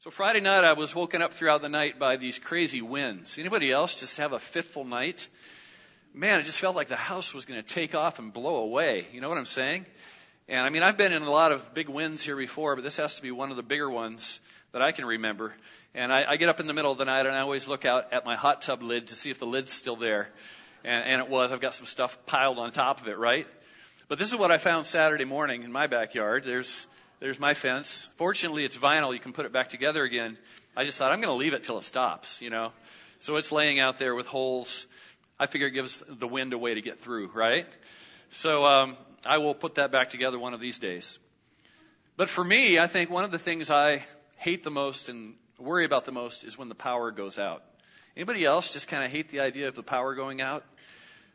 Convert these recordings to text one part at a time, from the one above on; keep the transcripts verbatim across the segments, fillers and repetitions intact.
So Friday night, I was woken up throughout the night by these crazy winds. Anybody else just have a fitful night? Man, it just felt like the house was going to take off and blow away. You know what I'm saying? And I mean, I've been in a lot of big winds here before, but this has to be one of the bigger ones that I can remember. And I, I get up in the middle of the night, and I always look out at my hot tub lid to see if the lid's still there. And, and it was. I've got some stuff piled on top of it, right? But this is what I found Saturday morning in my backyard. There's there's my fence. Fortunately, it's vinyl. You can put it back together again. I just thought, I'm going to leave it till it stops, you know. So it's laying out there with holes. I figure it gives the wind a way to get through, right? So um, I will put that back together one of these days. But for me, I think one of the things I hate the most and worry about the most is when the power goes out. Anybody else just kind of hate the idea of the power going out?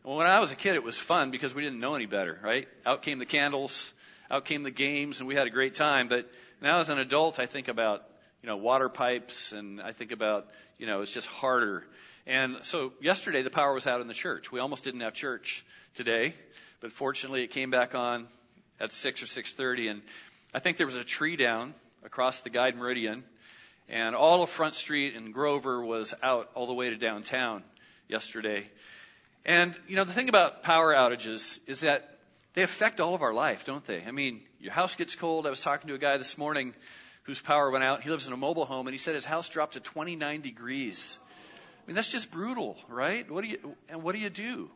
Well, when I was a kid, it was fun because we didn't know any better, right? Out came the candles, out came the games, and we had a great time. But now as an adult, I think about, you know, water pipes, and I think about, you know, it's just harder. And so yesterday, the power was out in the church. We almost didn't have church today, but fortunately, it came back on at six or six thirty, and I think there was a tree down across the Guide Meridian, and all of Front Street and Grover was out all the way to downtown yesterday. And, you know, the thing about power outages is that they affect all of our life, don't they? I mean, your house gets cold. I was talking to a guy this morning whose power went out. He lives in a mobile home, and he said his house dropped to twenty-nine degrees. I mean, that's just brutal, right? What do you, and what do you do?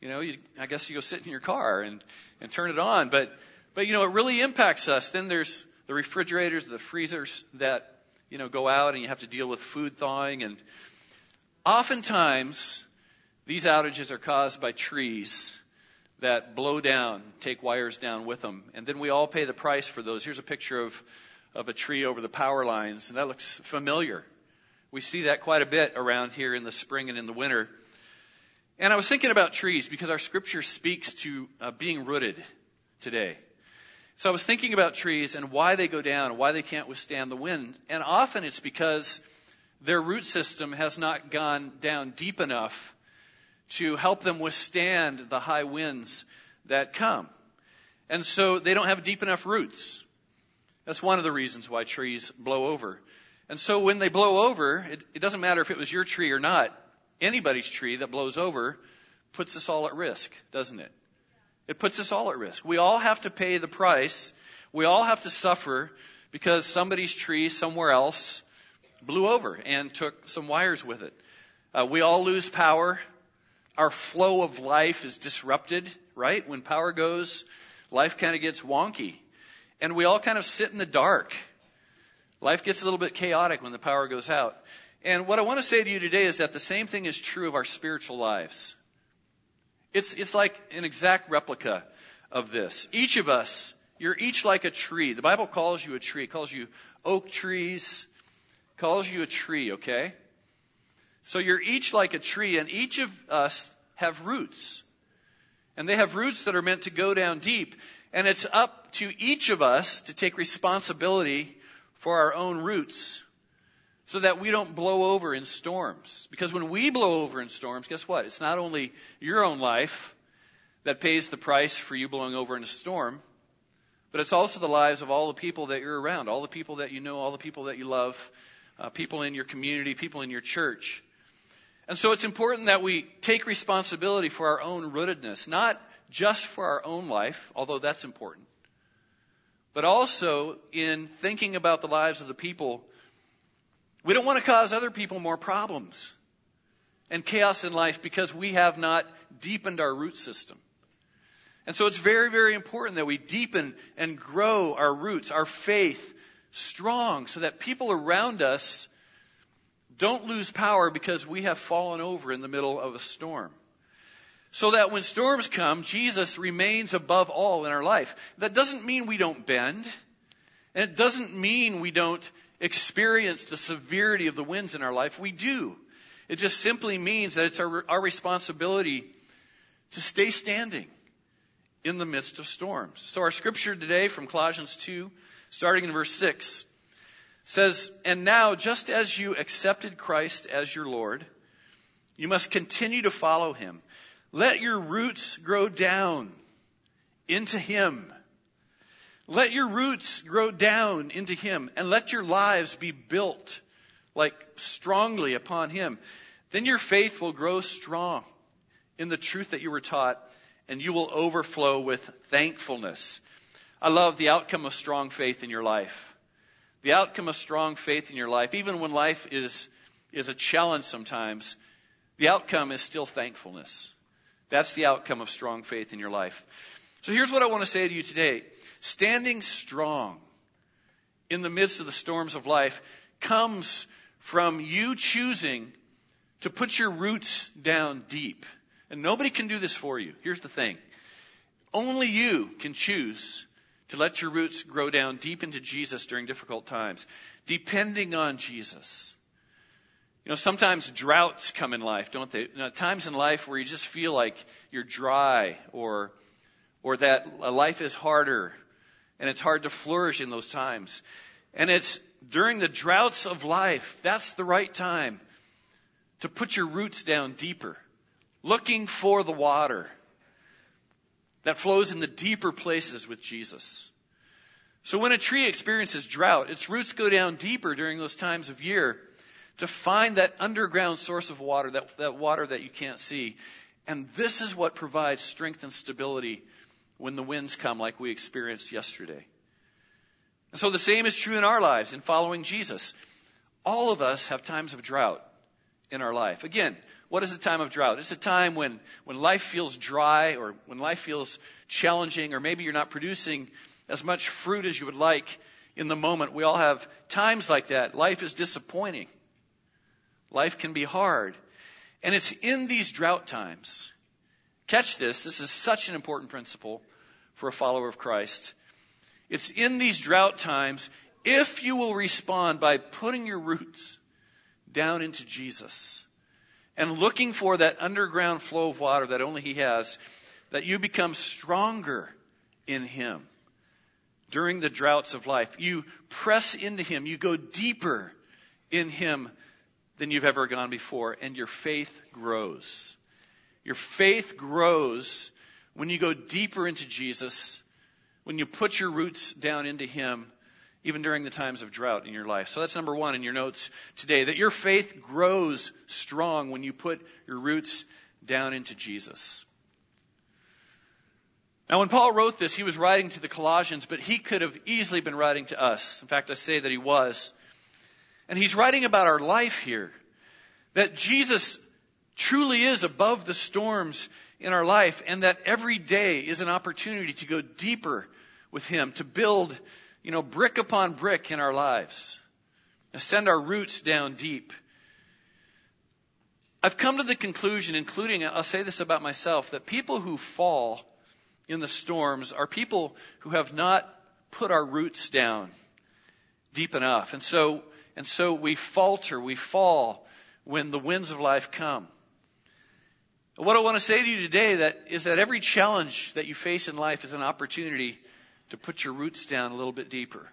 You know, you, I guess you go sit in your car and, and turn it on. But, but, you know, it really impacts us. Then there's the refrigerators, the freezers that, you know, go out, and you have to deal with food thawing. And oftentimes, these outages are caused by trees that blow down, take wires down with them, and then we all pay the price for those. Here's a picture of, of a tree over the power lines, and that looks familiar. We see that quite a bit around here in the spring and in the winter. And I was thinking about trees because our scripture speaks to uh, being rooted today. So I was thinking about trees and why they go down and why they can't withstand the wind. And often it's because their root system has not gone down deep enough to help them withstand the high winds that come. And so they don't have deep enough roots. That's one of the reasons why trees blow over. And so when they blow over, it, it doesn't matter if it was your tree or not, anybody's tree that blows over puts us all at risk, doesn't it? It puts us all at risk. We all have to pay the price. We all have to suffer because somebody's tree somewhere else blew over and took some wires with it. Uh, we all lose power. Our flow of life is disrupted, right? When power goes, life kind of gets wonky. And we all kind of sit in the dark. Life gets a little bit chaotic when the power goes out. And what I want to say to you today is that the same thing is true of our spiritual lives. It's it's like an exact replica of this. Each of us, you're each like a tree. The Bible calls you a tree. It calls you oak trees. It calls you a tree, okay? So you're each like a tree, and each of us have roots. And they have roots that are meant to go down deep. And it's up to each of us to take responsibility for our own roots so that we don't blow over in storms. Because when we blow over in storms, guess what? It's not only your own life that pays the price for you blowing over in a storm, but it's also the lives of all the people that you're around, all the people that you know, all the people that you love, uh, people in your community, people in your church. And so it's important that we take responsibility for our own rootedness, not just for our own life, although that's important, but also in thinking about the lives of the people. We don't want to cause other people more problems and chaos in life because we have not deepened our root system. And so it's very, very important that we deepen and grow our roots, our faith strong, so that people around us don't lose power because we have fallen over in the middle of a storm. So that when storms come, Jesus remains above all in our life. That doesn't mean we don't bend. And it doesn't mean we don't experience the severity of the winds in our life. We do. It just simply means that it's our, our responsibility to stay standing in the midst of storms. So our scripture today from Colossians two, starting in verse six, says, "And now, just as you accepted Christ as your Lord, you must continue to follow him. Let your roots grow down into him. Let your roots grow down into him, and let your lives be built like strongly upon him. Then your faith will grow strong in the truth that you were taught, and you will overflow with thankfulness. I love the outcome of strong faith in your life. The outcome of strong faith in your life, even when life is is a challenge sometimes, the outcome is still thankfulness. That's the outcome of strong faith in your life. So here's what I want to say to you today. Standing strong in the midst of the storms of life comes from you choosing to put your roots down deep. And nobody can do this for you. Here's the thing. Only you can choose to let your roots grow down deep into Jesus during difficult times, depending on Jesus. You know, sometimes droughts come in life, don't they? You know, times in life where you just feel like you're dry, or or that life is harder and it's hard to flourish in those times. And it's during the droughts of life, that's the right time to put your roots down deeper, looking for the water that flows in the deeper places with Jesus. So when a tree experiences drought, its roots go down deeper during those times of year to find that underground source of water, that, that water that you can't see. And this is what provides strength and stability when the winds come like we experienced yesterday. And so the same is true in our lives in following Jesus. All of us have times of drought in our life. Again, what is a time of drought? It's a time when, when life feels dry, or when life feels challenging, or maybe you're not producing as much fruit as you would like in the moment. We all have times like that. Life is disappointing. Life can be hard. And it's in these drought times. Catch this. This is such an important principle for a follower of Christ. It's in these drought times, if you will respond by putting your roots down into Jesus and looking for that underground flow of water that only he has, that you become stronger in him during the droughts of life. You press into him. You go deeper in him than you've ever gone before, and your faith grows. Your faith grows when you go deeper into Jesus, when you put your roots down into him, even during the times of drought in your life. So that's number one in your notes today, that your faith grows strong when you put your roots down into Jesus. Now, when Paul wrote this, he was writing to the Colossians, but he could have easily been writing to us. In fact, I say that he was. And he's writing about our life here, that Jesus truly is above the storms in our life, and that every day is an opportunity to go deeper with him, to build, you know, brick upon brick in our lives, and send our roots down deep. I've come to the conclusion, including, I'll say this about myself, that people who fall in the storms are people who have not put our roots down deep enough. And so, and so we falter, we fall when the winds of life come. What I want to say to you today that is that every challenge that you face in life is an opportunity to put your roots down a little bit deeper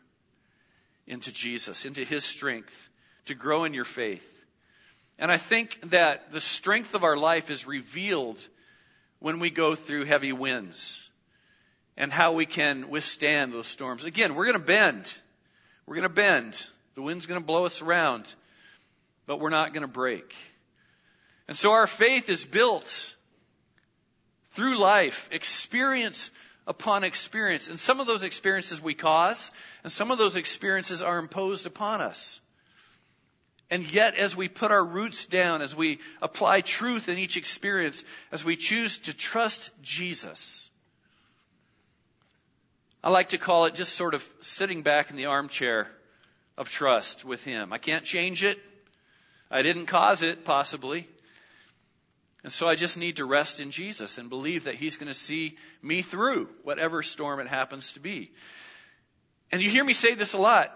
into Jesus, into his strength, to grow in your faith. And I think that the strength of our life is revealed when we go through heavy winds and how we can withstand those storms. Again, we're going to bend. We're going to bend. The wind's going to blow us around, but we're not going to break. And so our faith is built through life, experience upon experience. And some of those experiences we cause, and some of those experiences are imposed upon us. And yet, as we put our roots down, as we apply truth in each experience, as we choose to trust Jesus, I like to call it just sort of sitting back in the armchair of trust with him. I can't change it. I didn't cause it, possibly. And so I just need to rest in Jesus and believe that he's going to see me through whatever storm it happens to be. And you hear me say this a lot.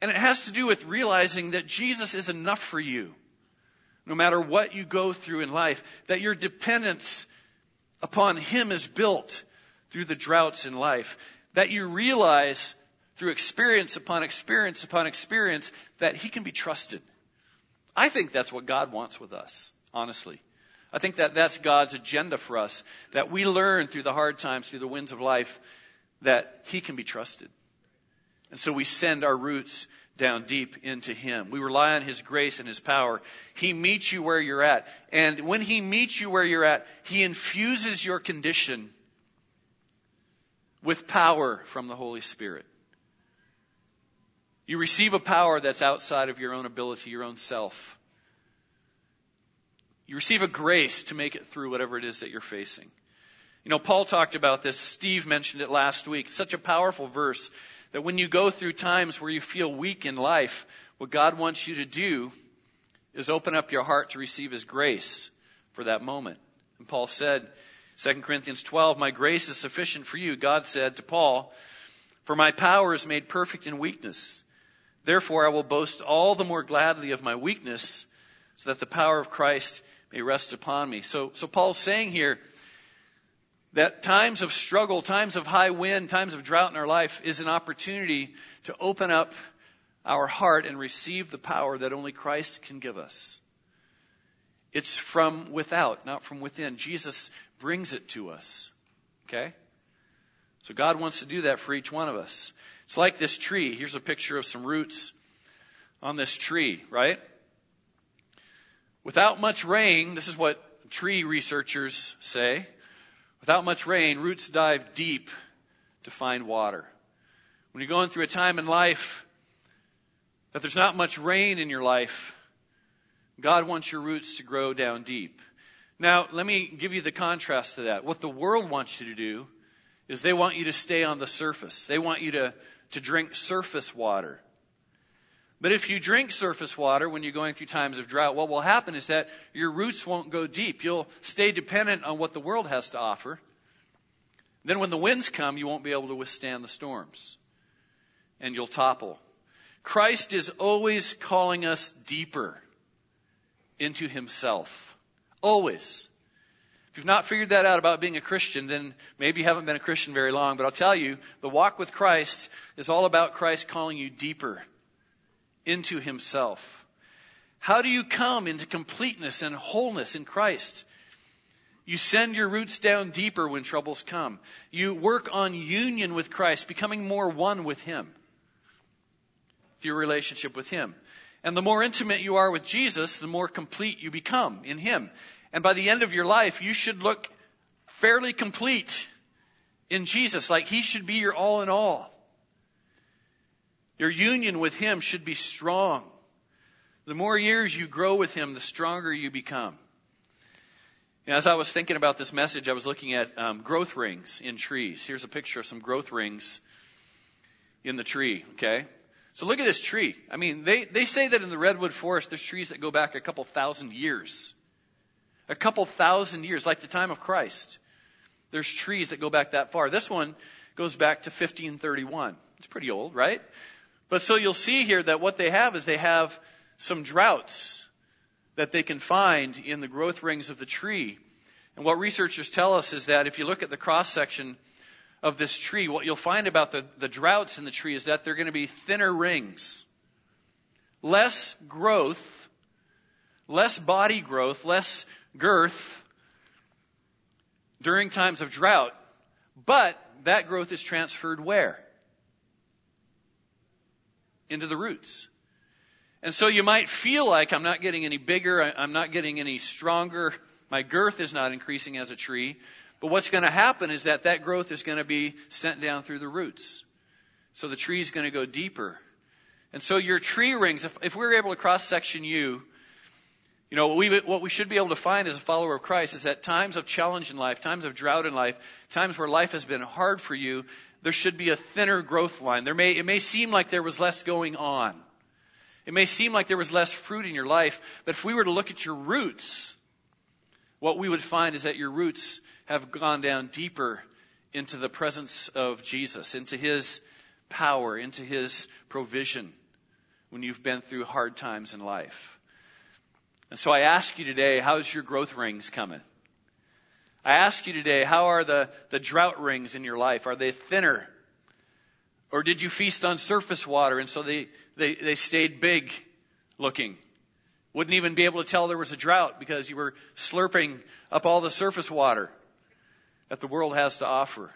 And it has to do with realizing that Jesus is enough for you, no matter what you go through in life, that your dependence upon him is built through the droughts in life, that you realize through experience upon experience upon experience, that he can be trusted. I think that's what God wants with us, honestly. I think that that's God's agenda for us, that we learn through the hard times, through the winds of life, that he can be trusted. And so we send our roots down deep into him. We rely on his grace and his power. He meets you where you're at. And when he meets you where you're at, he infuses your condition with power from the Holy Spirit. You receive a power that's outside of your own ability, your own self. You receive a grace to make it through whatever it is that you're facing. You know, Paul talked about this. Steve mentioned it last week. Such a powerful verse that when you go through times where you feel weak in life, what God wants you to do is open up your heart to receive his grace for that moment. And Paul said, Second Corinthians twelve, my grace is sufficient for you, God said to Paul, for my power is made perfect in weakness. Therefore, I will boast all the more gladly of my weakness so that the power of Christ may rest upon me. So, so Paul's saying here, that times of struggle, times of high wind, times of drought in our life is an opportunity to open up our heart and receive the power that only Christ can give us. It's from without, not from within. Jesus brings it to us. Okay? So God wants to do that for each one of us. It's like this tree. Here's a picture of some roots on this tree, right? Without much rain, this is what tree researchers say, without much rain, roots dive deep to find water. When you're going through a time in life that there's not much rain in your life, God wants your roots to grow down deep. Now, let me give you the contrast to that. What the world wants you to do is they want you to stay on the surface. They want you to, to drink surface water. But if you drink surface water when you're going through times of drought, what will happen is that your roots won't go deep. You'll stay dependent on what the world has to offer. Then when the winds come, you won't be able to withstand the storms. And you'll topple. Christ is always calling us deeper into himself. Always. If you've not figured that out about being a Christian, then maybe you haven't been a Christian very long. But I'll tell you, the walk with Christ is all about Christ calling you deeper into himself. How do you come into completeness and wholeness in Christ? You send your roots down deeper when troubles come. You work on union with Christ, becoming more one with him through your relationship with him. And the more intimate you are with Jesus, the more complete you become in him. And by the end of your life, you should look fairly complete in Jesus, like he should be your all in all. Your union with him should be strong. The more years you grow with him, the stronger you become. You know, as I was thinking about this message, I was looking at um, growth rings in trees. Here's a picture of some growth rings in the tree, okay? So look at this tree. I mean, they, they say that in the redwood forest, there's trees that go back a couple thousand years. A couple thousand years, like the time of Christ. There's trees that go back that far. This one goes back to fifteen thirty-one. It's pretty old, right? But so you'll see here that what they have is they have some droughts that they can find in the growth rings of the tree. And what researchers tell us is that if you look at the cross-section of this tree, what you'll find about the, the droughts in the tree is that they're going to be thinner rings. Less growth, less body growth, less girth during times of drought. But that growth is transferred where? Into the roots. And so you might feel like I'm not getting any bigger, I'm not getting any stronger, my girth is not increasing as a tree. But what's going to happen is that that growth is going to be sent down through the roots. So the tree is going to go deeper. And so your tree rings, if, if we were able to cross-section you, you know, what we, what we should be able to find as a follower of Christ is that times of challenge in life, times of drought in life, times where life has been hard for you, there should be a thinner growth line. There may, it may seem like there was less going on. It may seem like there was less fruit in your life, but if we were to look at your roots, what we would find is that your roots have gone down deeper into the presence of Jesus, into his power, into his provision when you've been through hard times in life. And so I ask you today, how's your growth rings coming? I ask you today, how are the, the drought rings in your life? Are they thinner? Or did you feast on surface water and so they, they, they stayed big looking? Wouldn't even be able to tell there was a drought because you were slurping up all the surface water that the world has to offer.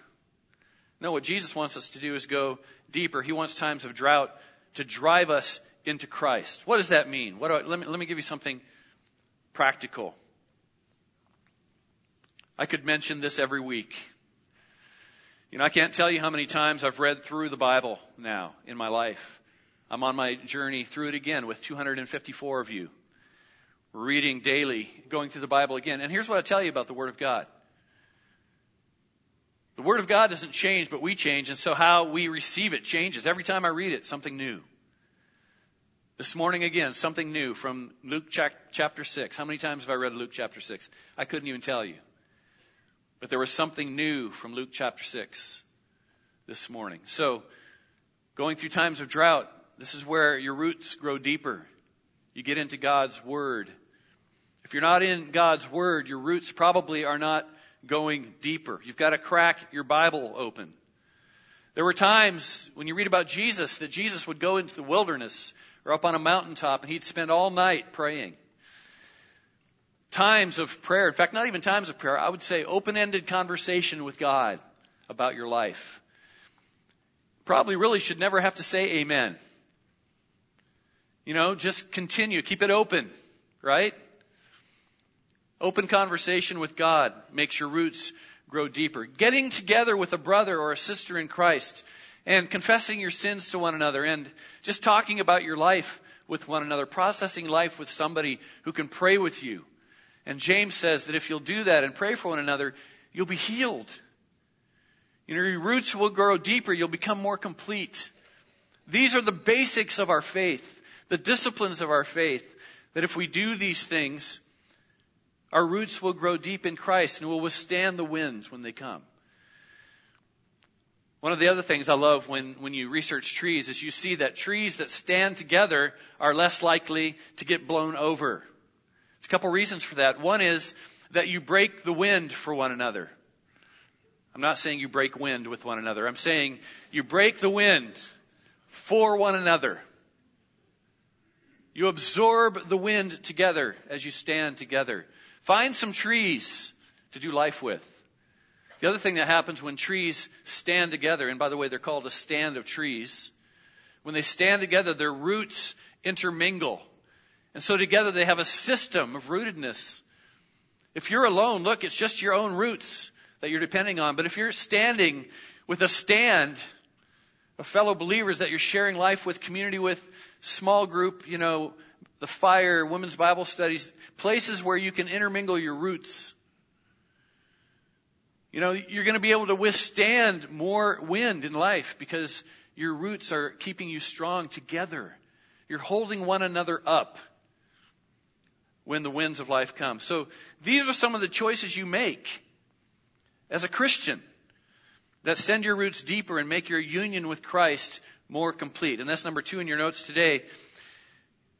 No, what Jesus wants us to do is go deeper. He wants times of drought to drive us into Christ. What does that mean? What do I, let me, let me give you something practical. I could mention this every week. You know, I can't tell you how many times I've read through the Bible now in my life. I'm on my journey through it again with two hundred fifty-four of you. We're reading daily, going through the Bible again. And here's what I tell you about the Word of God. The Word of God doesn't change, but we change. And so how we receive it changes. Every time I read it, something new. This morning again, something new from Luke chapter six. How many times have I read Luke chapter six? I couldn't even tell you. But there was something new from Luke chapter six this morning. So going through times of drought, this is where your roots grow deeper. You get into God's Word. If you're not in God's Word, your roots probably are not going deeper. You've got to crack your Bible open. There were times when you read about Jesus that Jesus would go into the wilderness or up on a mountaintop and he'd spend all night praying. Times of prayer. In fact, not even times of prayer. I would say open-ended conversation with God about your life. Probably really should never have to say amen. You know, just continue. Keep it open, right? Open conversation with God makes your roots grow deeper. Getting together with a brother or a sister in Christ and confessing your sins to one another and just talking about your life with one another, processing life with somebody who can pray with you. And James says that if you'll do that and pray for one another, you'll be healed. You know, your roots will grow deeper. You'll become more complete. These are the basics of our faith. The disciplines of our faith, that if we do these things, our roots will grow deep in Christ and will withstand the winds when they come. One of the other things I love when, when you research trees is you see that trees that stand together are less likely to get blown over. There's a couple reasons for that. One is that you break the wind for one another. I'm not saying you break wind with one another. I'm saying you break the wind for one another. You absorb the wind together as you stand together. Find some trees to do life with. The other thing that happens when trees stand together, and by the way, they're called a stand of trees. When they stand together, their roots intermingle. And so together they have a system of rootedness. If you're alone, look, it's just your own roots that you're depending on. But if you're standing with a stand of fellow believers that you're sharing life with, community with, small group, you know, the fire, women's Bible studies, places where you can intermingle your roots. You know, you're going to be able to withstand more wind in life because your roots are keeping you strong together. You're holding one another up when the winds of life come. So these are some of the choices you make as a Christian that send your roots deeper and make your union with Christ more complete. And that's number two in your notes today.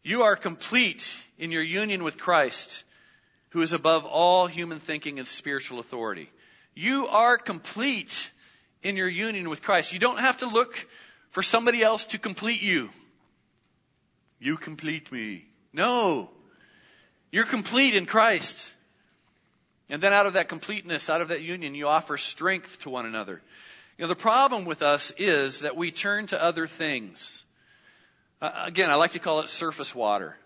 You are complete in your union with Christ, who is above all human thinking and spiritual authority. You are complete in your union with Christ. You don't have to look for somebody else to complete you. You complete me. No. You're complete in Christ. And then out of that completeness, out of that union, you offer strength to one another. You know, the problem with us is that we turn to other things. Uh, again, I like to call it surface water.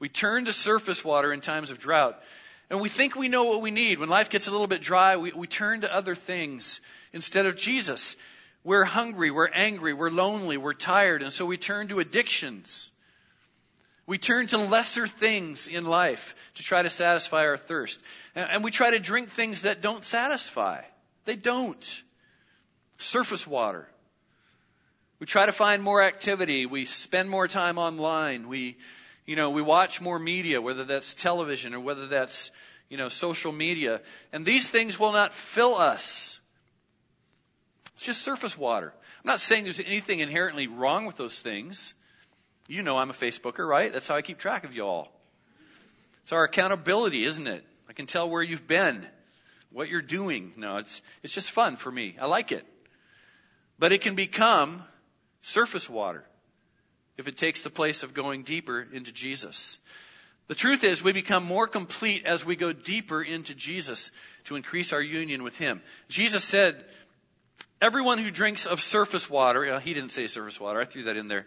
We turn to surface water in times of drought. And we think we know what we need. When life gets a little bit dry, we, we turn to other things instead of Jesus. We're hungry, we're angry, we're lonely, we're tired. And so we turn to addictions. We turn to lesser things in life to try to satisfy our thirst. And we try to drink things that don't satisfy. They don't. Surface water. We try to find more activity. We spend more time online. We, you know, we watch more media, whether that's television or whether that's, you know, social media. And these things will not fill us. It's just surface water. I'm not saying there's anything inherently wrong with those things. You know I'm a Facebooker, right? That's how I keep track of you all. It's our accountability, isn't it? I can tell where you've been, what you're doing. No, it's it's just fun for me. I like it. But it can become surface water if it takes the place of going deeper into Jesus. The truth is we become more complete as we go deeper into Jesus to increase our union with Him. Jesus said Everyone who drinks of surface water, uh, he didn't say surface water, I threw that in there,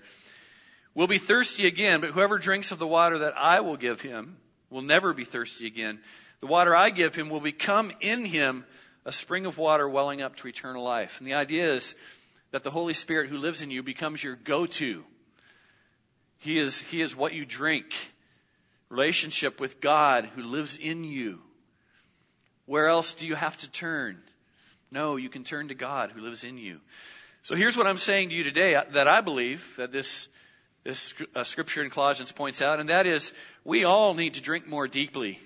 will be thirsty again, but whoever drinks of the water that I will give him will never be thirsty again. The water I give him will become in him a spring of water welling up to eternal life. And the idea is that the Holy Spirit who lives in you becomes your go-to. He is, he is what you drink. Relationship with God who lives in you. Where else do you have to turn? No, you can turn to God who lives in you. So here's what I'm saying to you today that I believe that this, this uh, scripture in Colossians points out, and that is we all need to drink more deeply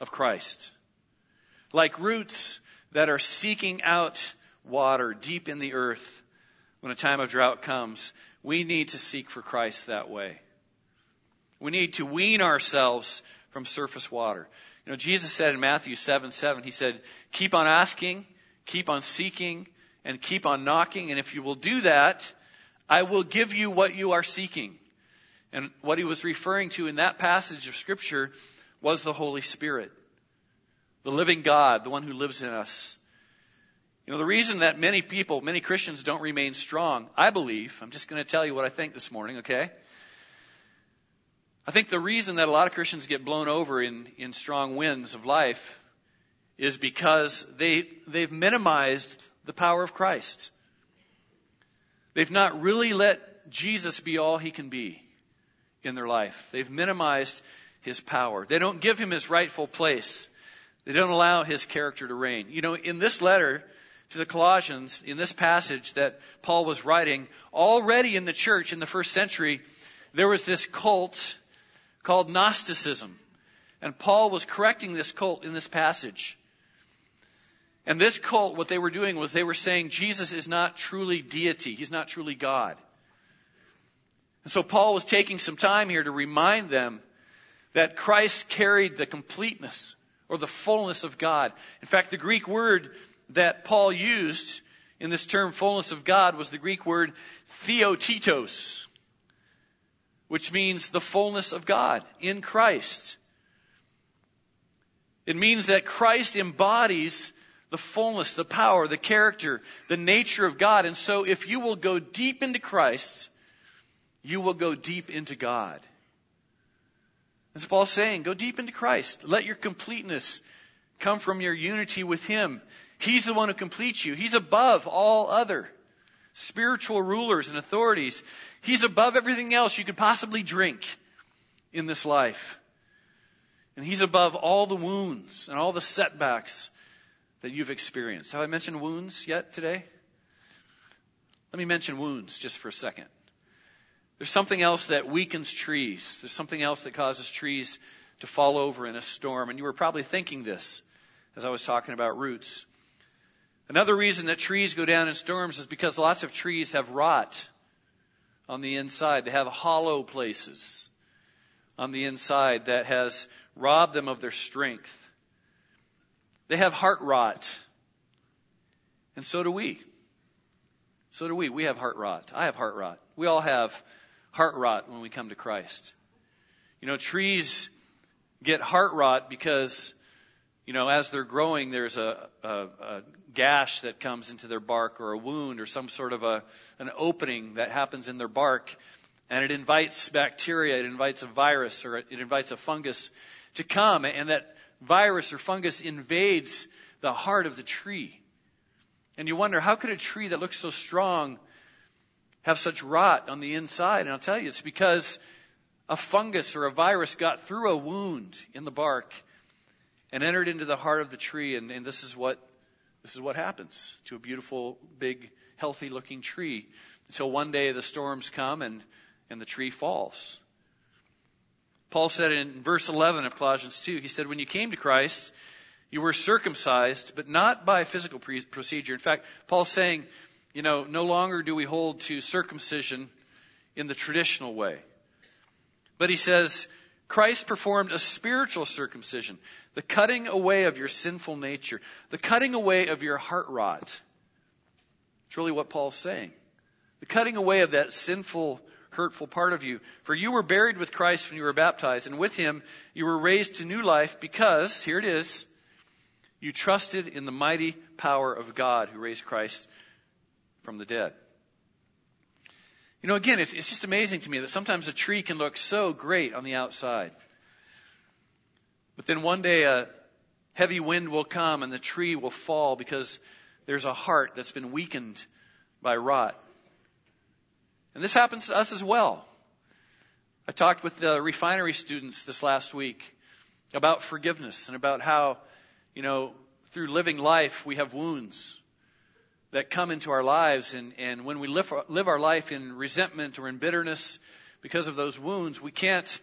of Christ. Like roots that are seeking out water deep in the earth when a time of drought comes, we need to seek for Christ that way. We need to wean ourselves from surface water. You know, Jesus said in Matthew seven seven, he said, keep on asking, keep on seeking, and keep on knocking. And if you will do that, I will give you what you are seeking. And what he was referring to in that passage of Scripture was the Holy Spirit, the living God, the one who lives in us. You know, the reason that many people, many Christians don't remain strong, I believe, I'm just going to tell you what I think this morning, okay? I think the reason that a lot of Christians get blown over in, in strong winds of life is because they, they've minimized the power of Christ. They've not really let Jesus be all he can be in their life. They've minimized his power. They don't give him his rightful place. They don't allow his character to reign. You know, in this letter to the Colossians, in this passage that Paul was writing, already in the church in the first century, there was this cult called Gnosticism. And Paul was correcting this cult in this passage. And this cult, what they were doing was they were saying Jesus is not truly deity. He's not truly God. And so Paul was taking some time here to remind them that Christ carried the completeness or the fullness of God. In fact, the Greek word that Paul used in this term fullness of God was the Greek word theotitos, which means the fullness of God in Christ. It means that Christ embodies the fullness, the power, the character, the nature of God. And so if you will go deep into Christ, you will go deep into God. As Paul's saying, go deep into Christ. Let your completeness come from your unity with him. He's the one who completes you. He's above all other spiritual rulers and authorities. He's above everything else you could possibly drink in this life. And he's above all the wounds and all the setbacks that you've experienced. Have I mentioned wounds yet today? Let me mention wounds just for a second. There's something else that weakens trees. There's something else that causes trees to fall over in a storm. And you were probably thinking this as I was talking about roots. Another reason that trees go down in storms is because lots of trees have rot on the inside. They have hollow places on the inside that has robbed them of their strength. They have heart rot. And so do we. So do we. We have heart rot. I have heart rot. We all have heart rot when we come to Christ. You know, trees get heart rot because, you know, as they're growing, there's a, a, a gash that comes into their bark or a wound or some sort of a an opening that happens in their bark, and it invites bacteria, it invites a virus, or it invites a fungus to come, and that virus or fungus invades the heart of the tree. And you wonder, how could a tree that looks so strong have such rot on the inside? And I'll tell you, it's because a fungus or a virus got through a wound in the bark and entered into the heart of the tree, and, and this is what this is what happens to a beautiful, big, healthy-looking tree until one day the storms come and, and the tree falls. Paul said in verse eleven of Colossians two, he said, when you came to Christ, you were circumcised, but not by physical pre- procedure. In fact, Paul's saying, you know, no longer do we hold to circumcision in the traditional way. But he says, Christ performed a spiritual circumcision, the cutting away of your sinful nature, the cutting away of your heart rot. It's really what Paul's saying. The cutting away of that sinful, hurtful part of you. For you were buried with Christ when you were baptized, and with him you were raised to new life because, here it is, You trusted in the mighty power of God who raised Christ from the dead. You know, again, it's, it's just amazing to me that sometimes a tree can look so great on the outside. But then one day a heavy wind will come and the tree will fall because there's a heart that's been weakened by rot. And this happens to us as well. I talked with the refinery students this last week about forgiveness and about how, you know, through living life, we have wounds that come into our lives. And, and when we live, live our life in resentment or in bitterness because of those wounds, we can't,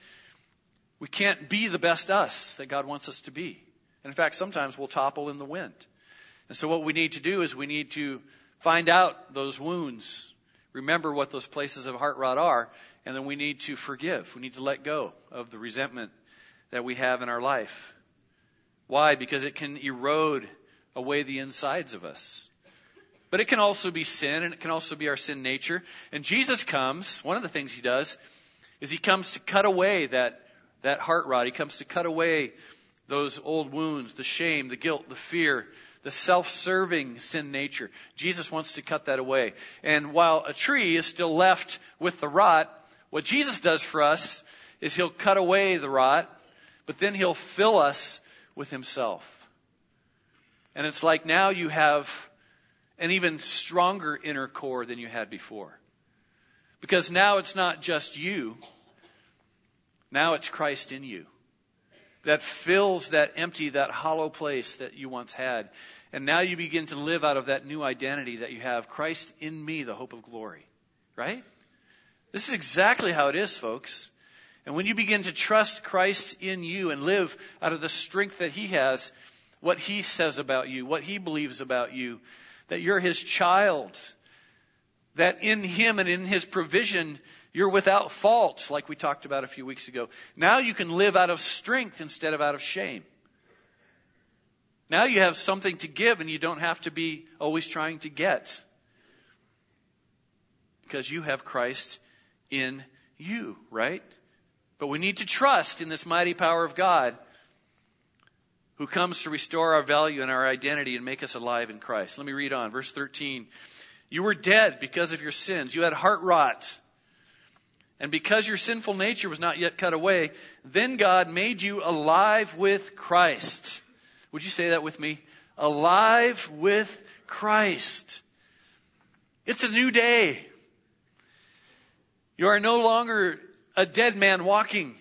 we can't be the best us that God wants us to be. And in fact, sometimes we'll topple in the wind. And so what we need to do is we need to find out those wounds, remember what those places of heart rot are, and then we need to forgive. We need to let go of the resentment that we have in our life. Why? Because it can erode away the insides of us. But it can also be sin, and it can also be our sin nature. And Jesus comes, one of the things he does is he comes to cut away that, that heart rot. He comes to cut away those old wounds, the shame, the guilt, the fear, the self-serving sin nature. Jesus wants to cut that away. And while a tree is still left with the rot, what Jesus does for us is he'll cut away the rot, but then he'll fill us with himself. And it's like now you have an even stronger inner core than you had before. Because now it's not just you. Now it's Christ in you that fills that empty, that hollow place that you once had. And now you begin to live out of that new identity that you have. Christ in me, the hope of glory. Right? This is exactly how it is, folks. And when you begin to trust Christ in you and live out of the strength that he has, what he says about you, what he believes about you, that you're his child, that in him and in his provision, you're without fault, like we talked about a few weeks ago. Now you can live out of strength instead of out of shame. Now you have something to give and you don't have to be always trying to get. Because you have Christ in you, right? But we need to trust in this mighty power of God who comes to restore our value and our identity and make us alive in Christ. Let me read on. Verse thirteen. You were dead because of your sins. You had heart rot. And because your sinful nature was not yet cut away, then God made you alive with Christ. Would you say that with me? Alive with Christ. It's a new day. You are no longer a dead man walking.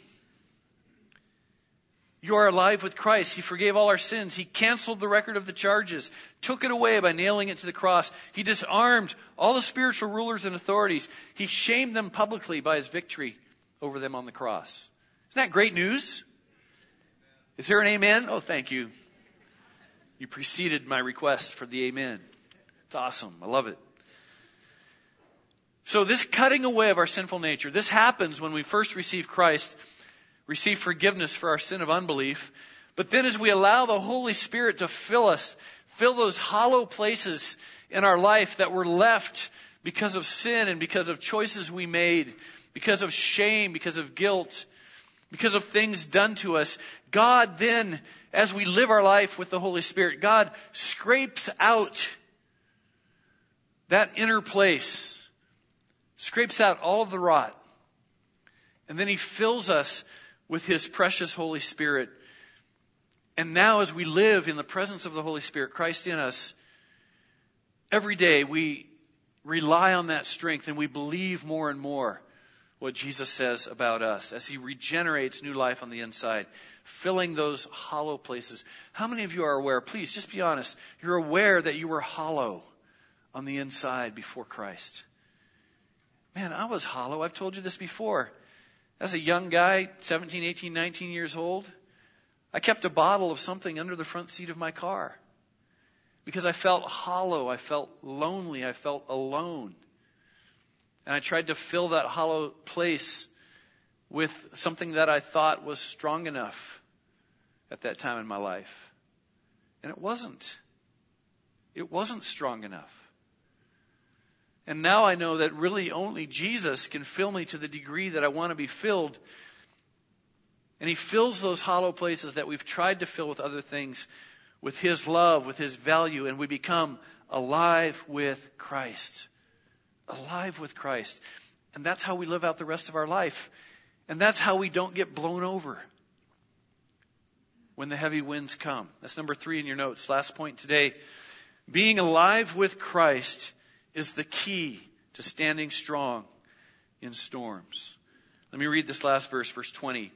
You are alive with Christ. He forgave all our sins. He canceled the record of the charges, took it away by nailing it to the cross. He disarmed all the spiritual rulers and authorities. He shamed them publicly by his victory over them on the cross. Isn't that great news? Is there an amen? Oh, thank you. You preceded my request for the amen. It's awesome. I love it. So this cutting away of our sinful nature, this happens when we first receive Christ, receive forgiveness for our sin of unbelief. But then as we allow the Holy Spirit to fill us, fill those hollow places in our life that were left because of sin and because of choices we made, because of shame, because of guilt, because of things done to us, God then, as we live our life with the Holy Spirit, God scrapes out that inner place, scrapes out all the rot, and then he fills us with his precious Holy Spirit. And now as we live in the presence of the Holy Spirit, Christ in us, every day we rely on that strength and we believe more and more what Jesus says about us as he regenerates new life on the inside, filling those hollow places. How many of you are aware, please just be honest, you're aware that you were hollow on the inside before Christ? Man, I was hollow. I've told you this before. As a young guy, seventeen, eighteen, nineteen years old, I kept a bottle of something under the front seat of my car because I felt hollow. I felt lonely. I felt alone. And I tried to fill that hollow place with something that I thought was strong enough at that time in my life. And it wasn't. It wasn't strong enough. And now I know that really only Jesus can fill me to the degree that I want to be filled. And he fills those hollow places that we've tried to fill with other things with his love, with his value, and we become alive with Christ. Alive with Christ. And that's how we live out the rest of our life. And that's how we don't get blown over when the heavy winds come. That's number three in your notes. Last point today. Being alive with Christ is the key to standing strong in storms. Let me read this last verse, verse twenty.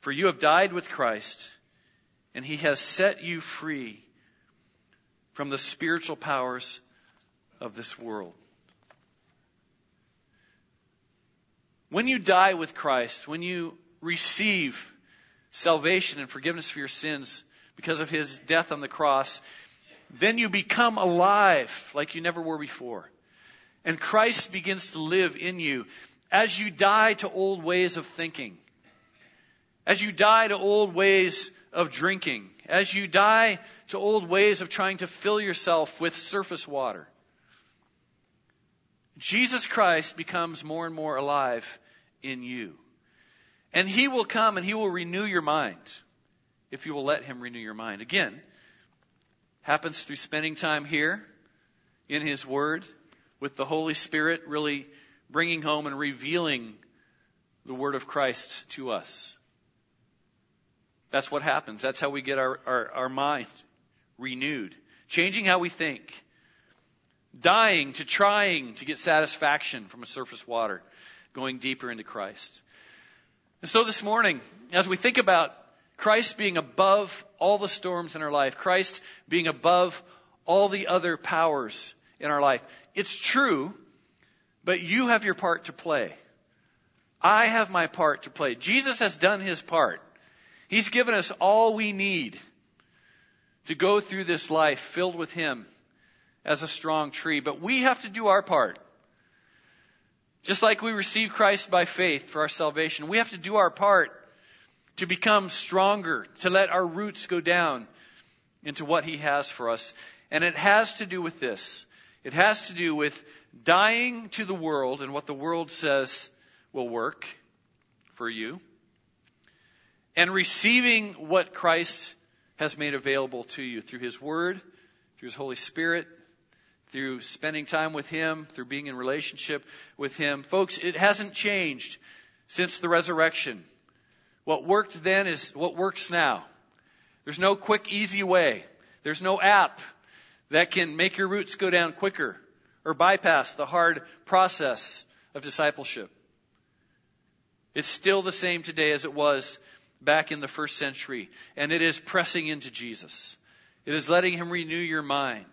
For you have died with Christ, and he has set you free from the spiritual powers of this world. When you die with Christ, when you receive salvation and forgiveness for your sins because of his death on the cross, then you become alive like you never were before. And Christ begins to live in you as you die to old ways of thinking, as you die to old ways of drinking, as you die to old ways of trying to fill yourself with surface water. Jesus Christ becomes more and more alive in you. And he will come and he will renew your mind if you will let him renew your mind. Again, happens through spending time here in his word with the Holy Spirit really bringing home and revealing the word of Christ to us. That's what happens. That's how we get our, our, our mind renewed. Changing how we think. Dying to trying to get satisfaction from a surface water, going deeper into Christ. And so this morning, as we think about Christ being above all the storms in our life, Christ being above all the other powers in our life, it's true, but you have your part to play. I have my part to play. Jesus has done his part. He's given us all we need to go through this life filled with him as a strong tree. But we have to do our part. Just like we receive Christ by faith for our salvation, we have to do our part to become stronger, to let our roots go down into what he has for us. And it has to do with this. It has to do with dying to the world and what the world says will work for you, and receiving what Christ has made available to you through his word, through his Holy Spirit, through spending time with him, through being in relationship with him. Folks, it hasn't changed since the resurrection. What worked then is what works now. There's no quick, easy way. There's no app that can make your roots go down quicker or bypass the hard process of discipleship. It's still the same today as it was back in the first century. And it is pressing into Jesus. It is letting him renew your mind.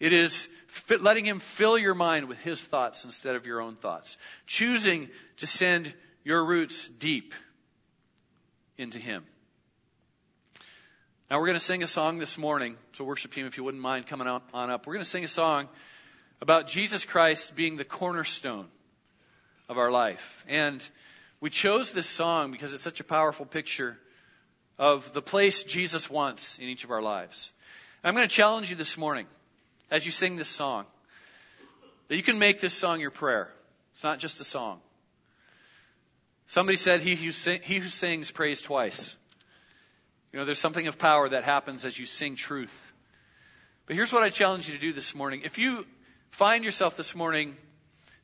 It is fit, letting him fill your mind with his thoughts instead of your own thoughts. Choosing to send your roots deep into him. Now we're going to sing a song this morning. So worship team, if you wouldn't mind coming on up. We're going to sing a song about Jesus Christ being the cornerstone of our life. And we chose this song because it's such a powerful picture of the place Jesus wants in each of our lives. And I'm going to challenge you this morning, as you sing this song, that you can make this song your prayer. It's not just a song. Somebody said, he who, sing, he who sings prays twice. You know, there's something of power that happens as you sing truth. But here's what I challenge you to do this morning. If you find yourself this morning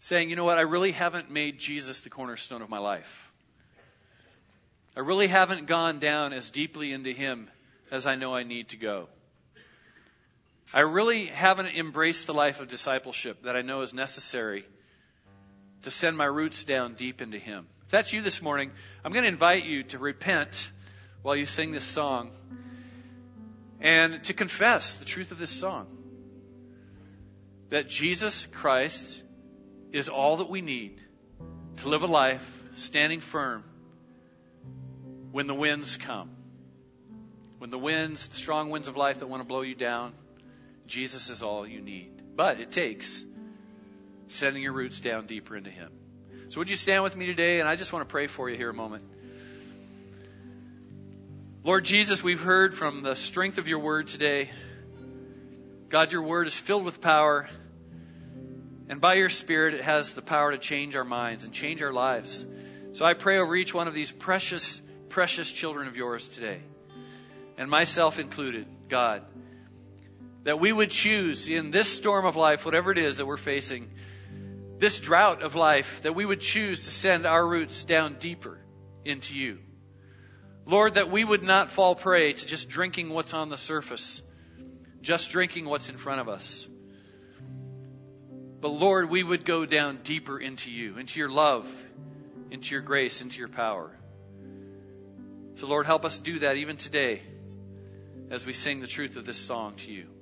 saying, you know what, I really haven't made Jesus the cornerstone of my life. I really haven't gone down as deeply into him as I know I need to go. I really haven't embraced the life of discipleship that I know is necessary to send my roots down deep into him. If that's you this morning, I'm going to invite you to repent while you sing this song and to confess the truth of this song, that Jesus Christ is all that we need to live a life standing firm when the winds come. When the winds, the strong winds of life that want to blow you down, Jesus is all you need. But it takes sending your roots down deeper into him. So would you stand with me today? And I just want to pray for you here a moment. Lord Jesus, we've heard from the strength of your word today. God, your word is filled with power. And by your Spirit, it has the power to change our minds and change our lives. So I pray over each one of these precious, precious children of yours today. and myself included, God, that we would choose in this storm of life, whatever it is that we're facing, this drought of life, that we would choose to send our roots down deeper into you. Lord, that we would not fall prey to just drinking what's on the surface, just drinking what's in front of us. But Lord, we would go down deeper into you, into your love, into your grace, into your power. So Lord, help us do that even today as we sing the truth of this song to you.